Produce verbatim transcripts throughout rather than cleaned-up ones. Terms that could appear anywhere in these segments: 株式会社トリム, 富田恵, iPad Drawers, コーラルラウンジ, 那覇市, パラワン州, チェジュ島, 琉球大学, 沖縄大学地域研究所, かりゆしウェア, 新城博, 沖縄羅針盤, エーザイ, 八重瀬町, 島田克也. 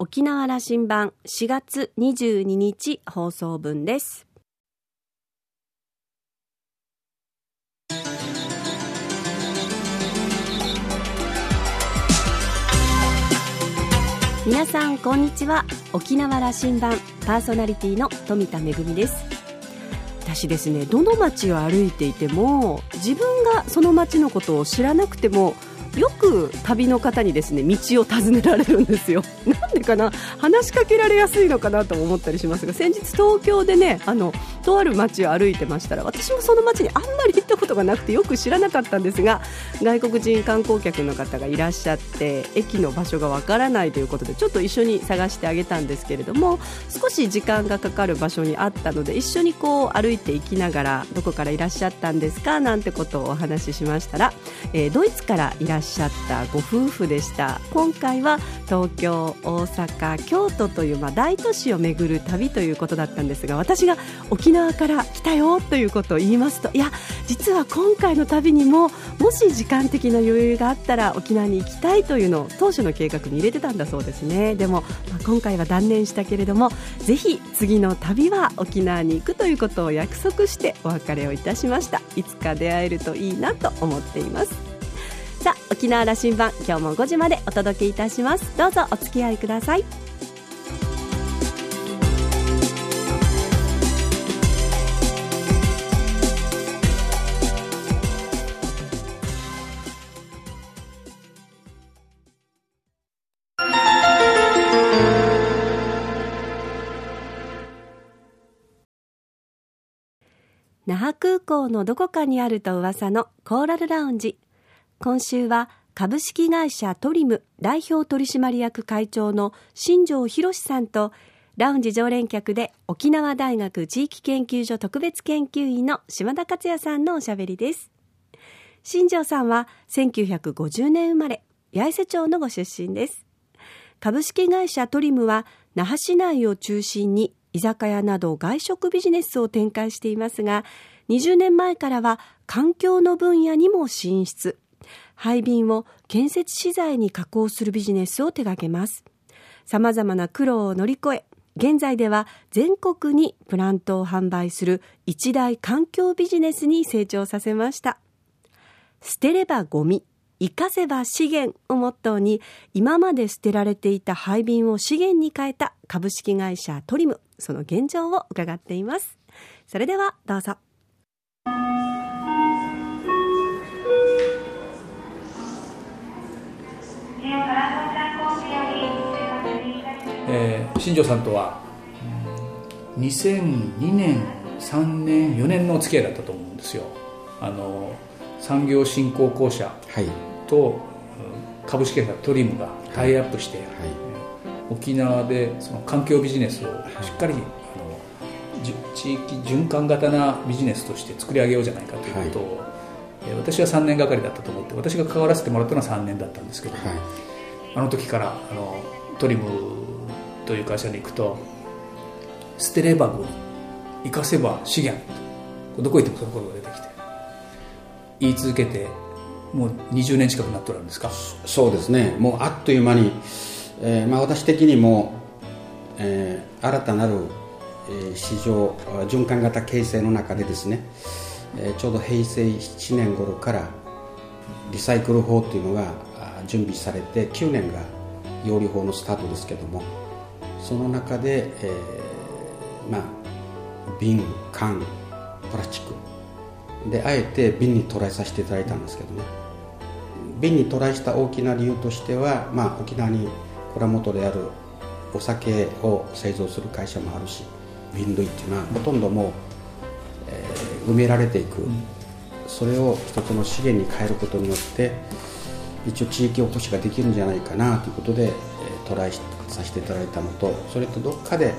沖縄羅針盤しがつにじゅうににち放送分です。皆さんこんにちは。沖縄羅針盤パーソナリティの富田恵です。私ですね、どの町を歩いていても自分がその町のことを知らなくてもよく旅の方にですね、道を尋ねられるんですよ。なんでかな、話しかけられやすいのかなと思ったりしますが、先日東京でね、あのとある町を歩いてましたら、私もその町にあんまり行ったことがなくてよく知らなかったんですが、外国人観光客の方がいらっしゃって、駅の場所がわからないということでちょっと一緒に探してあげたんですけれども、少し時間がかかる場所にあったので一緒にこう歩いていきながら、どこからいらっしゃったんですかなんてことをお話ししましたら、えー、ドイツからいらっしゃったご夫婦でした。今回は東京、大阪、京都という、まあ、大都市を巡る旅ということだったんですが、私が沖縄から来たよということを言いますと、いや実は今回の旅にももし時間的な余裕があったら沖縄に行きたいというのを当初の計画に入れてたんだそうですね。でも、まあ、今回は断念したけれども、ぜひ次の旅は沖縄に行くということを約束してお別れをいたしました。いつか出会えるといいなと思っています。さあ、沖縄羅針盤、今日もごじまでお届けいたします。どうぞお付き合いください。那覇空港のどこかにあると噂のコーラルラウンジ。今週は株式会社トリム代表取締役会長の新城博さんと、ラウンジ常連客で沖縄大学地域研究所特別研究員の島田克也さんのおしゃべりです。新城さんはせんきゅうひゃくごじゅうねん生まれ、八重瀬町のご出身です。株式会社トリムは那覇市内を中心に居酒屋など外食ビジネスを展開していますが、にじゅうねんまえからは環境の分野にも進出、廃瓶を建設資材に加工するビジネスを手掛けます。さまざまな苦労を乗り越え、現在では全国にプラントを販売する一大環境ビジネスに成長させました。捨てればゴミ、生かせば資源をモットーに、今まで捨てられていた廃瓶を資源に変えた株式会社トリム、その現状を伺っています。それではどうぞ。えー、新城さんとはにせんにねん、さんねん、よねんのお付き合いだったと思うんですよ。あの産業振興公社と株式会社トリムがタイアップして、はいはい、沖縄でその環境ビジネスをしっかり、はい、あの地域循環型なビジネスとして作り上げようじゃないかということを、はい、私はさんねんがかりだったと思って、私が関わらせてもらったのはさんねんだったんですけど、はい、あの時からあのトリムという会社に行くと、捨てればゴミ、生かせば資源、どこ行ってもそういうことが出てきて、言い続けてもうにじゅうねん近くなっとるんですか。そうですね、もうあっという間に、えーまあ、私的にも、えー、新たなる、えー、市場循環型形成の中でですね、えー、ちょうどへいせいななねん頃からリサイクル法というのが準備されて、きゅうねんが擁立法のスタートですけども、その中で、えーまあ、瓶、缶、プラスチックであえて瓶にトライさせていただいたんですけどね。瓶にトライした大きな理由としては、まあ、沖縄に蔵元であるお酒を製造する会社もあるし、瓶類っていうのはほとんどもう、えー、埋められていく、うん、それを一つの資源に変えることによって一応地域おこしができるんじゃないかなということで、えー、トライさせていただいたのと、それとどっかで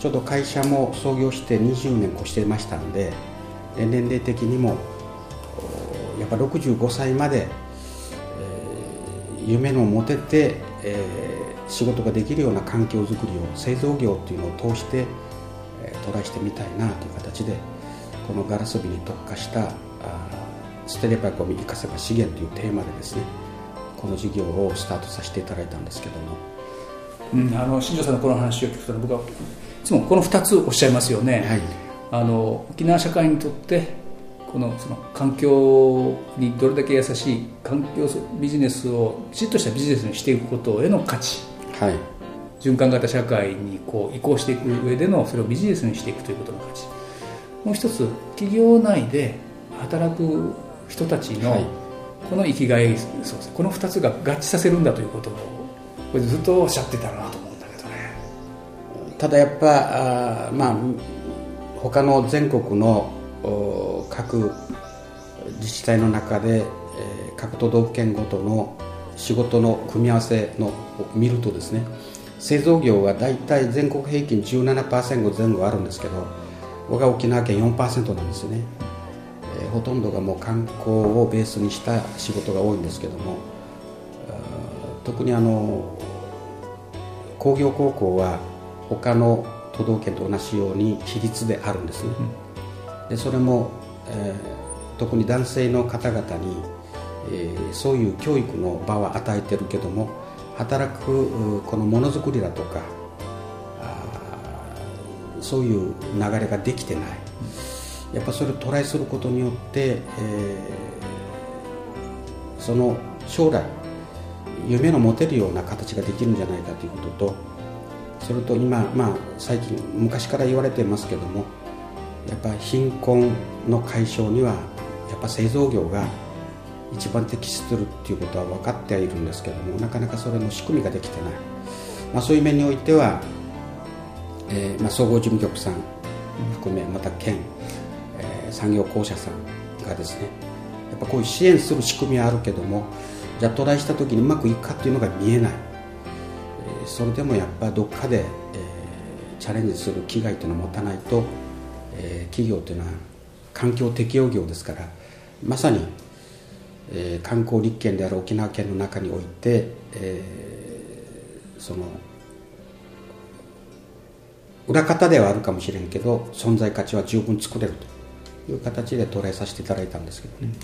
ちょうど会社も創業してにじゅうねん越していましたので、年齢的にもやっぱろくじゅうごさいまで、えー、夢の持てて、えー、仕事ができるような環境づくりを製造業というのを通して、えー、トライしてみたいなという形で、このガラス瓶に特化した捨てればゴミ、生かせば資源というテーマでですね、この事業をスタートさせていただいたんですけども、うん、あの新庄さんのこの話を聞くと、僕はいつもこのふたつおっしゃいますよね、はい、あの沖縄社会にとってこのその環境にどれだけ優しい環境ビジネスをきちっとしたビジネスにしていくことへの価値、はい、循環型社会にこう移行していく上でのそれをビジネスにしていくということの価値、もう一つ企業内で働く人たちのこの生きがい、はい、そうですね、このふたつが合致させるんだということをこれずっとおっしゃってたなと思うんだけどね。ただやっぱあ、まあ、他の全国の各自治体の中で各都道府県ごとの仕事の組み合わせのを見るとですね、製造業はだいたい全国平均 じゅうななパーセント 前後あるんですけど、僕は沖縄県 よんパーセント なんですね、えー、ほとんどがもう観光をベースにした仕事が多いんですけども、特にあの工業高校は他の都道府県と同じように比率であるんですね、うん、でそれも、えー、特に男性の方々に、えー、そういう教育の場は与えてるけども、働くこのものづくりだとかそういう流れができてない。やっぱそれをトライすることによって、えー、その将来夢の持てるような形ができるんじゃないかということと、それと今、まあ、最近昔から言われてますけども、やっぱ貧困の解消にはやっぱ製造業が一番適しているということは分かってはいるんですけども、なかなかそれの仕組みができてない、まあ、そういう面においてはえーまあ、総合事務局さん含めまた県、えー、産業公社さんがですね、やっぱこういう支援する仕組みはあるけども、じゃあトライした時にうまくいくかっていうのが見えない、えー、それでもやっぱどっかで、えー、チャレンジする機会というのを持たないと、えー、企業というのは環境適応業ですから、まさに、えー、観光立県である沖縄県の中において、えー、その裏方ではあるかもしれんけど存在価値は十分作れるという形で捉えさせていただいたんですけどね、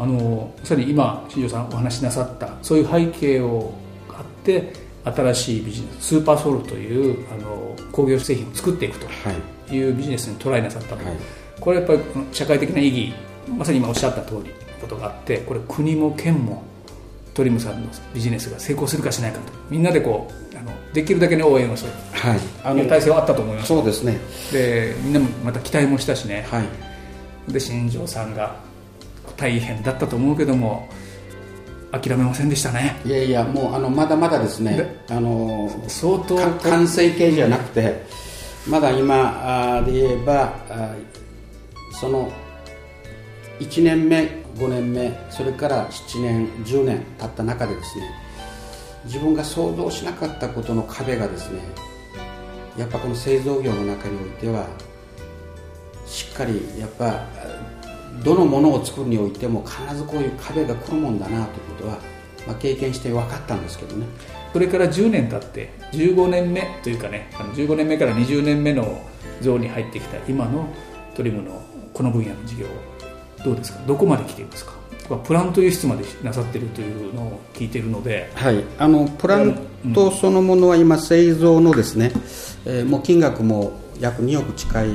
うん、あのまさに今新庄さんお話しなさったそういう背景をあって新しいビジネス、スーパーソウルというあの工業製品を作っていくというビジネスにトライなさったと、はい、これはやっぱり社会的な意義、まさに今おっしゃった通りことがあって、これ国も県もトリムさんのビジネスが成功するかしないかとみんなでこうあのできるだけの応援をする、はい、あの体制はあったと思います。そうですね。でみんなもまた期待もしたしね、はい、で新庄さんが大変だったと思うけども諦めませんでしたね。いやいや、もうあのまだまだですね、あの相当完成形じゃなくて、まだ今で言えばそのいちねんめごねんめ、それからななねんじゅうねん経った中でですね、自分が想像しなかったことの壁がですね、やっぱこの製造業の中においてはしっかりやっぱどのものを作るにおいても必ずこういう壁が来るもんだなということは、まあ、経験して分かったんですけどね。それからじゅうねん経ってじゅうごねんめというかね、あのじゅうごねんめからにじゅうねんめのゾーンに入ってきた今のトリムのこの分野の事業をどうですか、どこまで来ていますか。プラント輸出までなさっているというのを聞いているので、はい、あのプラントそのものは今製造のですね、えー、もう金額も約におく近い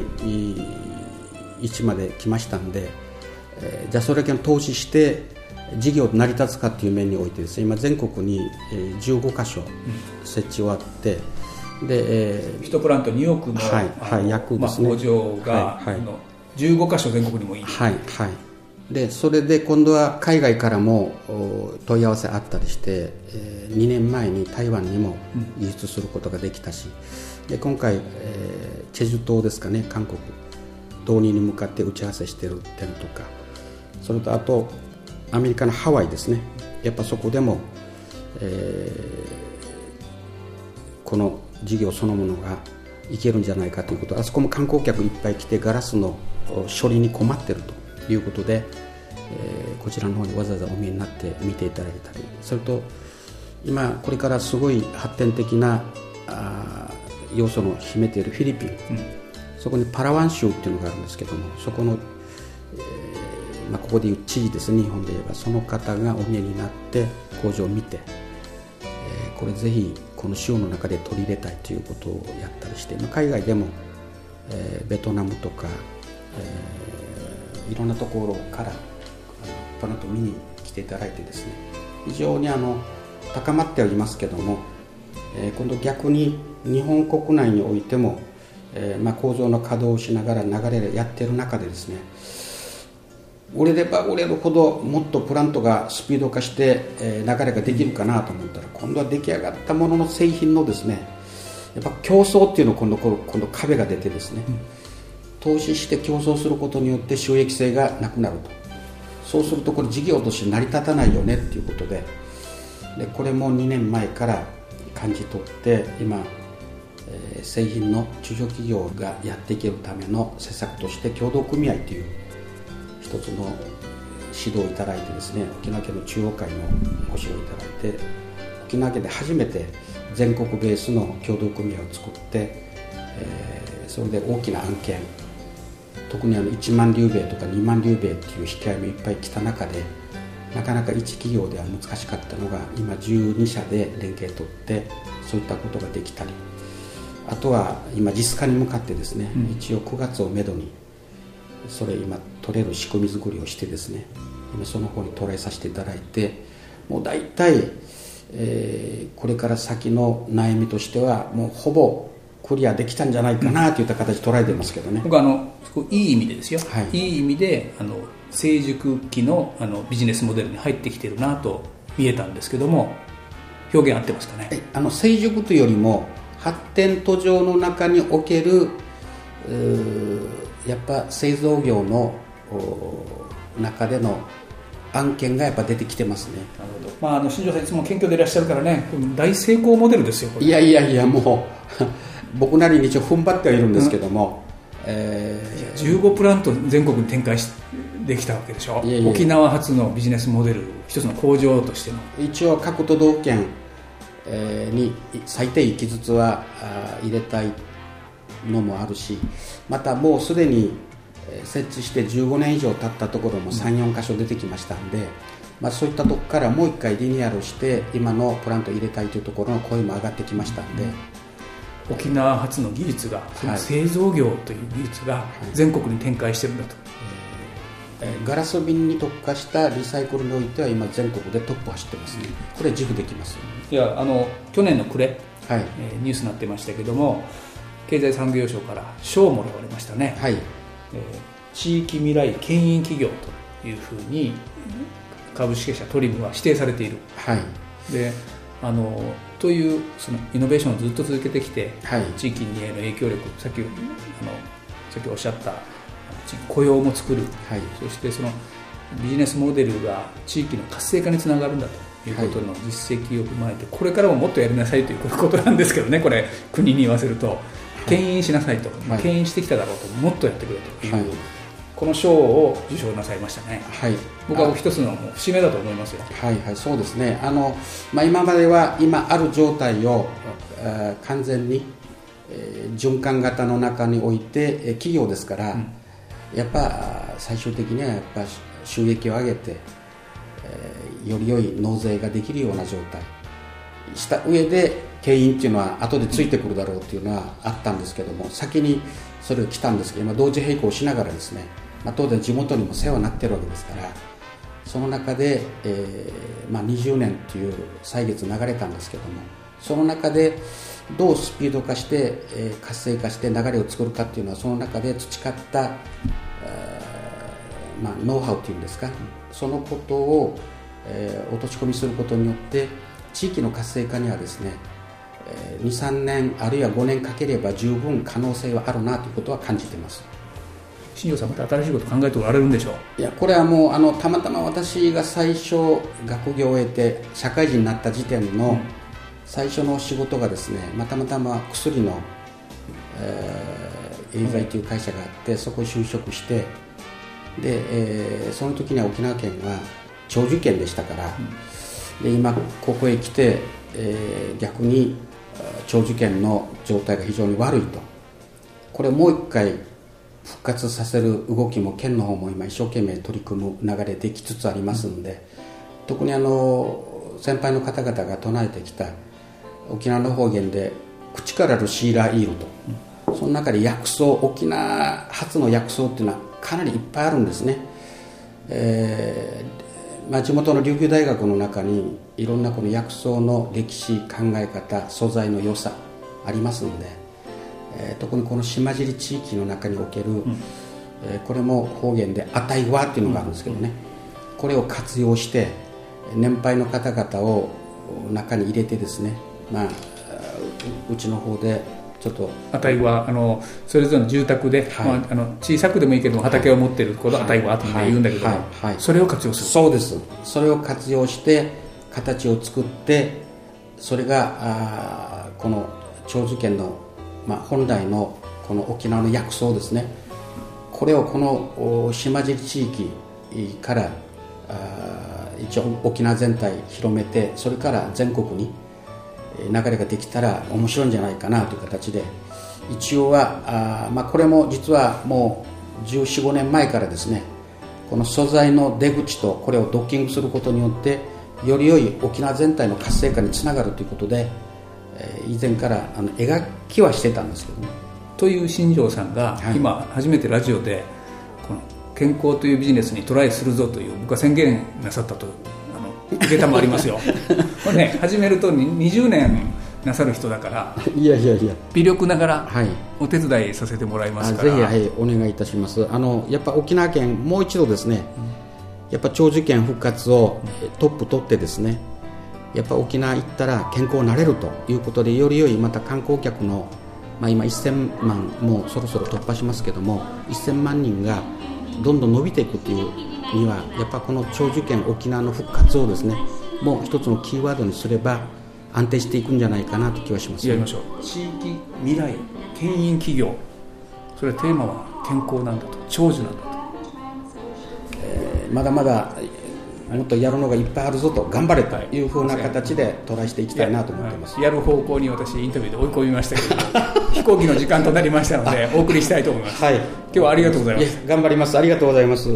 位置まで来ましたので、えー、じゃあそれだけの投資して事業成り立つかという面においてですね、今全国にじゅうごかしょ設置終わって、うん、で、えー、いちプラントにおくの、はいはい、約ですね、まあ、工場が、はいはい、のじゅうごかしょ全国にもいい、はいはい、でそれで今度は海外からも問い合わせあったりして、えー、にねんまえに台湾にも輸出することができたし、で今回、えー、チェジュ島ですかね、韓国導入に向かって打ち合わせしている点とか、それとあとアメリカのハワイですね、やっぱそこでも、えー、この事業そのものがいけるんじゃないかということ、あそこも観光客いっぱい来てガラスの処理に困っているということで、えー、こちらの方にわざわざお見えになって見ていただいたり、それと今これからすごい発展的な要素の秘めているフィリピン、うん、そこにパラワン州っていうのがあるんですけども、そこの、えーまあ、ここでいう知事ですね、日本で言えば、その方がお見えになって工場を見て、えー、これぜひこの州の中で取り入れたいということをやったりして、まあ、海外でも、えー、ベトナムとか、えー、いろんなところからパナト見に来ていただいてですね、非常にあの高まってはいますけども、えー、今度逆に日本国内においても、えーまあ、構造の稼働をしながら流れをやっている中でですね、売れれば売れるほどもっとプラントがスピード化して流れができるかなと思ったら、今度は出来上がったものの製品のですね、やっぱ競争っていうのを今度、今度壁が出てですね、投資して競争することによって収益性がなくなると、そうするとこれ事業として成り立たないよねっていうことで、でこれもにねんまえから感じ取って、今製品の中小企業がやっていけるための施策として協同組合という一つの指導をいただいてですね、沖縄県の中央会のご指導をいただいて、沖縄県で初めて全国ベースの協同組合を作って、えー、それで大きな案件、特にあのいちまんりゅうべいとかにまんりゅうべいっていう引き合いもいっぱい来た中で、なかなか一企業では難しかったのが、今じゅうにしゃで連携取ってそういったことができたり、あとは今実家に向かってですね、うん、一応くがつをめどにそれ今取れる仕組み作りをしてですね、今その方にトライさせていただいて、もう大体、えー、これから先の悩みとしてはもうほぼクリアできたんじゃないかなといった形捉えてますけどね。僕はあのいい意味でですよ、はい、いい意味であの成熟期 の, あのビジネスモデルに入ってきてるなと見えたんですけども、表現合ってますかね。あの成熟というよりも発展途上の中におけるやっぱ製造業の中での案件がやっぱ出てきてますね。なるほど。まあ、あの新庄さんいつも謙虚でいらっしゃるからね、大成功モデルですよこれ。いやいやいや、もう僕なりに一応踏ん張ってはいるんですけども、うん、えー、じゅうごプラント全国に展開しできたわけでしょ。いやいや、沖縄発のビジネスモデル、一つの工場としての、一応各都道県に最低いっきずつは入れたいのもあるし、またもうすでに設置してじゅうごねんいじょう経ったところもさん、よんかしょ出てきましたんで、まあ、そういったところからもう一回リニューアルして今のプラント入れたいというところの声も上がってきましたんで、うん、沖縄発の技術が、その製造業という技術が全国に展開してるんだと、はいはい、えー、ガラス瓶に特化したリサイクルにおいては今全国でトップ走ってますね。これ自負できます。いや、あの去年の暮れ、はい、えー、ニュースになってましたけども、経済産業省から賞もらわれましたね、はい、えー、地域未来牽引企業というふうに株式会社トリムは指定されている、はい、であのというそのイノベーションをずっと続けてきて、はい、地域にへの影響力、さっきあのさっきおっしゃった雇用も作る、はい、そしてそのビジネスモデルが地域の活性化につながるんだということの実績を踏まえて、はい、これからももっとやりなさいということなんですけどね、これ国に言わせると、牽引しなさいと、はい、牽引してきただろうと、もっとやってくれという、はい、この賞を受賞なさいましたね、はい、僕は一つのもう節目だと思いますよ。はいはい、そうですね。あの、まあ、今までは今ある状態を、はい、完全に、えー、循環型の中において、えー、企業ですから、うん、やっぱ最終的にはやっぱ収益を上げて、えー、より良い納税ができるような状態した上で経営っていうのは後でついてくるだろうっていうのはあったんですけども、先にそれを来たんですけど、今同時並行しながらですね、まあ、当然地元にも世話になってるわけですから、その中で、えーまあ、にじゅうねんという歳月流れたんですけども、その中でどうスピード化して、えー、活性化して流れを作るかっていうのは、その中で培った、まあ、ノウハウっていうんですか、そのことを、えー、落とし込みすることによって地域の活性化にはですね、に、さんねんあるいはごねんかければ十分可能性はあるなということは感じています。新庄さん、また新しいこと考えておられるんでしょう。いや、これはもうあのたまたま私が最初学業を得て社会人になった時点の最初の仕事がですね、まあ、たまたま薬の、えー、エーザイという会社があって、そこに就職して、で、えー、その時には沖縄県は長寿県でしたから、で今ここへ来て、えー、逆に長寿県の状態が非常に悪いと、これをもう一回復活させる動きも県の方も今一生懸命取り組む流れできつつありますので、特にあの先輩の方々が唱えてきた沖縄の方言で口からるシーラーイールと、その中で薬草、沖縄発の薬草っていうのはかなりいっぱいあるんですね。えーまあ、地元の琉球大学の中にいろんなこの薬草の歴史、考え方、素材の良さありますので、えー、特にこの島尻地域の中における、うんえー、これも方言であたいわっていうのがあるんですけどね、うん、これを活用して年配の方々を中に入れてですね、まあ、う, うちの方でちょっとあたいはあのそれぞれの住宅で、はいまあ、あの小さくでもいいけども畑を持っていることをあたいはと言うんだけども、はいはいはい、それを活用する。そうです。それを活用して形を作って、それがあこの長寿県の、まあ、本来のこの沖縄の薬草ですね、これをこの島尻地域から一応沖縄全体広めて、それから全国に流れができたら面白いんじゃないかなという形で、一応はあ、まあ、これも実はもうじゅうよん、じゅうごねんまえからですね、この素材の出口とこれをドッキングすることによってより良い沖縄全体の活性化につながるということで、えー、以前からあの描きはしてたんですけど、ね、という新庄さんが、はい、今初めてラジオでこの健康というビジネスにトライするぞという僕は宣言なさったと受けたもありますよこれね、始めるとにじゅうねんなさる人だから、いやいやいや微力ながらお手伝いさせてもらいますから、はい、ぜひ、はい、お願いいたします。あのやっぱ沖縄県もう一度ですね、うん、やっぱ長寿県復活をトップ取ってですね、やっぱ沖縄行ったら健康になれるということで、より良いまた観光客の、まあ、今せんまんもうそろそろ突破しますけども、せんまんにんがどんどん伸びていくというには、やっぱこの長寿県沖縄の復活をですね、もう一つのキーワードにすれば安定していくんじゃないかなという気はします、ね、やりましょう。地域未来牽引企業、それはテーマは健康なんだと、長寿なんだと、えー、まだまだもっとやるのがいっぱいあるぞと、頑張れというふうな形でトライしていきたいなと思っています。やる方向に私インタビューで追い込みましたけど飛行機の時間となりましたのでお送りしたいと思います、はい、今日はありがとうございます。頑張ります。ありがとうございます。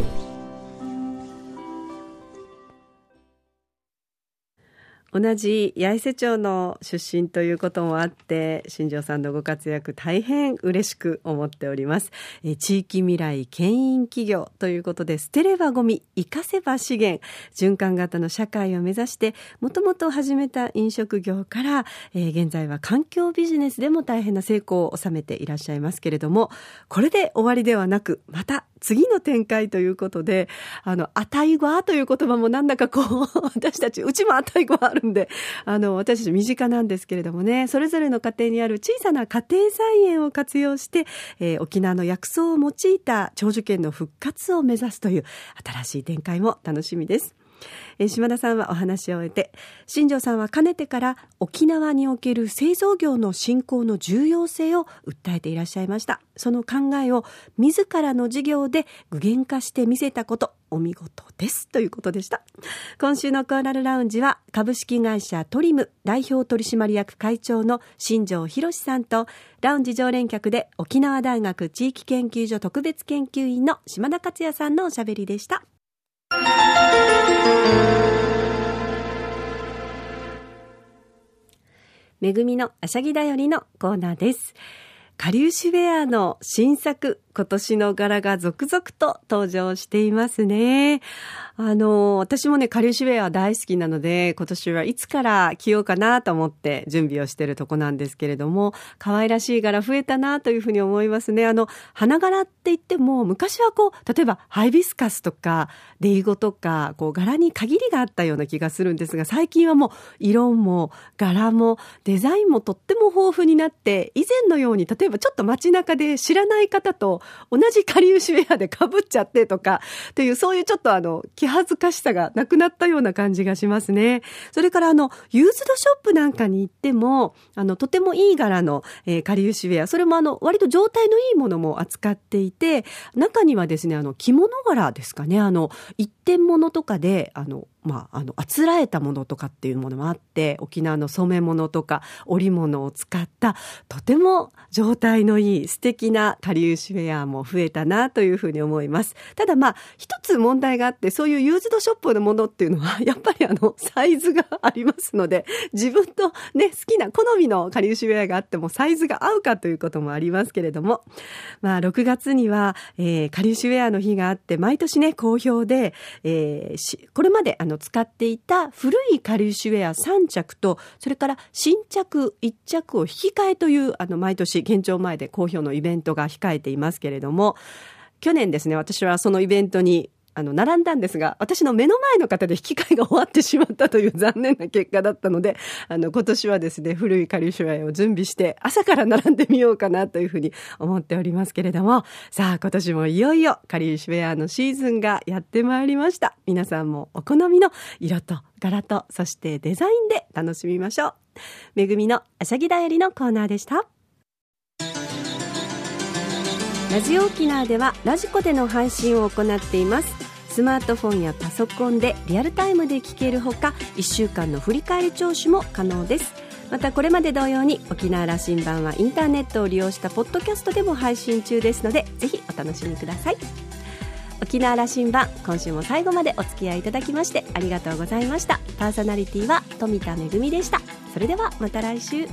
同じ八重瀬町の出身ということもあって、新庄さんのご活躍大変嬉しく思っております。え地域未来牽引企業ということで、捨てればゴミ、生かせば資源、循環型の社会を目指して、もともと始めた飲食業から、えー、現在は環境ビジネスでも大変な成功を収めていらっしゃいますけれども、これで終わりではなく、また次の展開ということで、あの、あたいごあという言葉もなんだかこう、私たち、うちもあたいごあるんで、あの、私たち身近なんですけれどもね、それぞれの家庭にある小さな家庭菜園を活用して、えー、沖縄の薬草を用いた長寿県の復活を目指すという新しい展開も楽しみです。えー、島田さんはお話を終えて、新庄さんはかねてから沖縄における製造業の振興の重要性を訴えていらっしゃいました。その考えを自らの事業で具現化してみせたこと、お見事ですということでした。今週のコーラルラウンジは、株式会社トリム代表取締役会長の新庄弘さんと、ラウンジ常連客で沖縄大学地域研究所特別研究員の島田克也さんのおしゃべりでした。めぐみのあしゃぎだよりのコーナーです。かりゆしウェアの新作、今年の柄が続々と登場していますね。あの、私もね、かりゆしウェア大好きなので、今年はいつから着ようかなと思って準備をしているとこなんですけれども、可愛らしい柄増えたなというふうに思いますね。あの、花柄って言っても、昔はこう、例えばハイビスカスとかデイゴとか、こう、柄に限りがあったような気がするんですが、最近はもう、色も柄もデザインもとっても豊富になって、以前のように、例えばちょっと街中で知らない方と、同じかりゆしウェアで被っちゃってとかっていう、そういうちょっとあの気恥ずかしさがなくなったような感じがしますね。それからあのユーズドショップなんかに行っても、あのとてもいい柄のかりゆしウェア、それもあの割と状態のいいものも扱っていて、中にはですね、あの着物柄ですかね、あの一点物とかで、あのまあ、あのあつらえたものとかっていうものもあって、沖縄の染め物とか織物を使ったとても状態のいい素敵なかりゆしウェアも増えたなというふうに思います。ただまあ一つ問題があって、そういうユーズドショップのものっていうのはやっぱりあのサイズがありますので、自分と、ね、好きな好みのかりゆしウェアがあってもサイズが合うかということもありますけれども、まあ、ろくがつには、えー、かりゆしウェアの日があって毎年ね好評で、えー、これまであの使っていた古いかりゆしウェアさんちゃくと、それから新着いっちゃくを引き換えという、あの毎年県庁前で好評のイベントが控えていますけれども、去年ですね、私はそのイベントにあの並んだんですが、私の目の前の方で引き換えが終わってしまったという残念な結果だったので、あの今年はですね古いかりゆしウェアを準備して朝から並んでみようかなというふうに思っておりますけれども、さあ今年もいよいよかりゆしウェアのシーズンがやってまいりました。皆さんもお好みの色と柄と、そしてデザインで楽しみましょう。めぐみのあしゃぎだよりのコーナーでした。ラジオ沖縄ではラジコでの配信を行っています。スマートフォンやパソコンでリアルタイムで聞けるほか、いっしゅうかんの振り返り聴取も可能です。またこれまで同様に沖縄羅針盤はインターネットを利用したポッドキャストでも配信中ですので、ぜひお楽しみください。沖縄羅針盤、今週も最後までお付き合いいただきましてありがとうございました。パーソナリティは富田恵でした。それではまた来週。